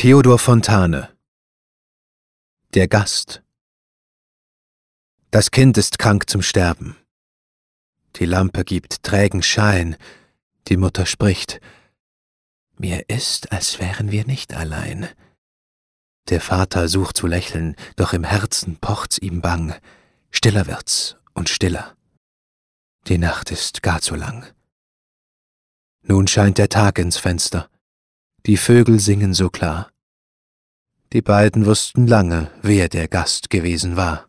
Theodor Fontane. Der Gast. Das Kind ist krank zum Sterben. Die Lampe gibt trägen Schein. Die Mutter spricht. Mir ist, als wären wir nicht allein. Der Vater sucht zu lächeln, doch im Herzen pocht's ihm bang. Stiller wird's und stiller. Die Nacht ist gar zu lang. Nun scheint der Tag ins Fenster. Die Vögel singen so klar. Die beiden wussten lange, wer der Gast gewesen war.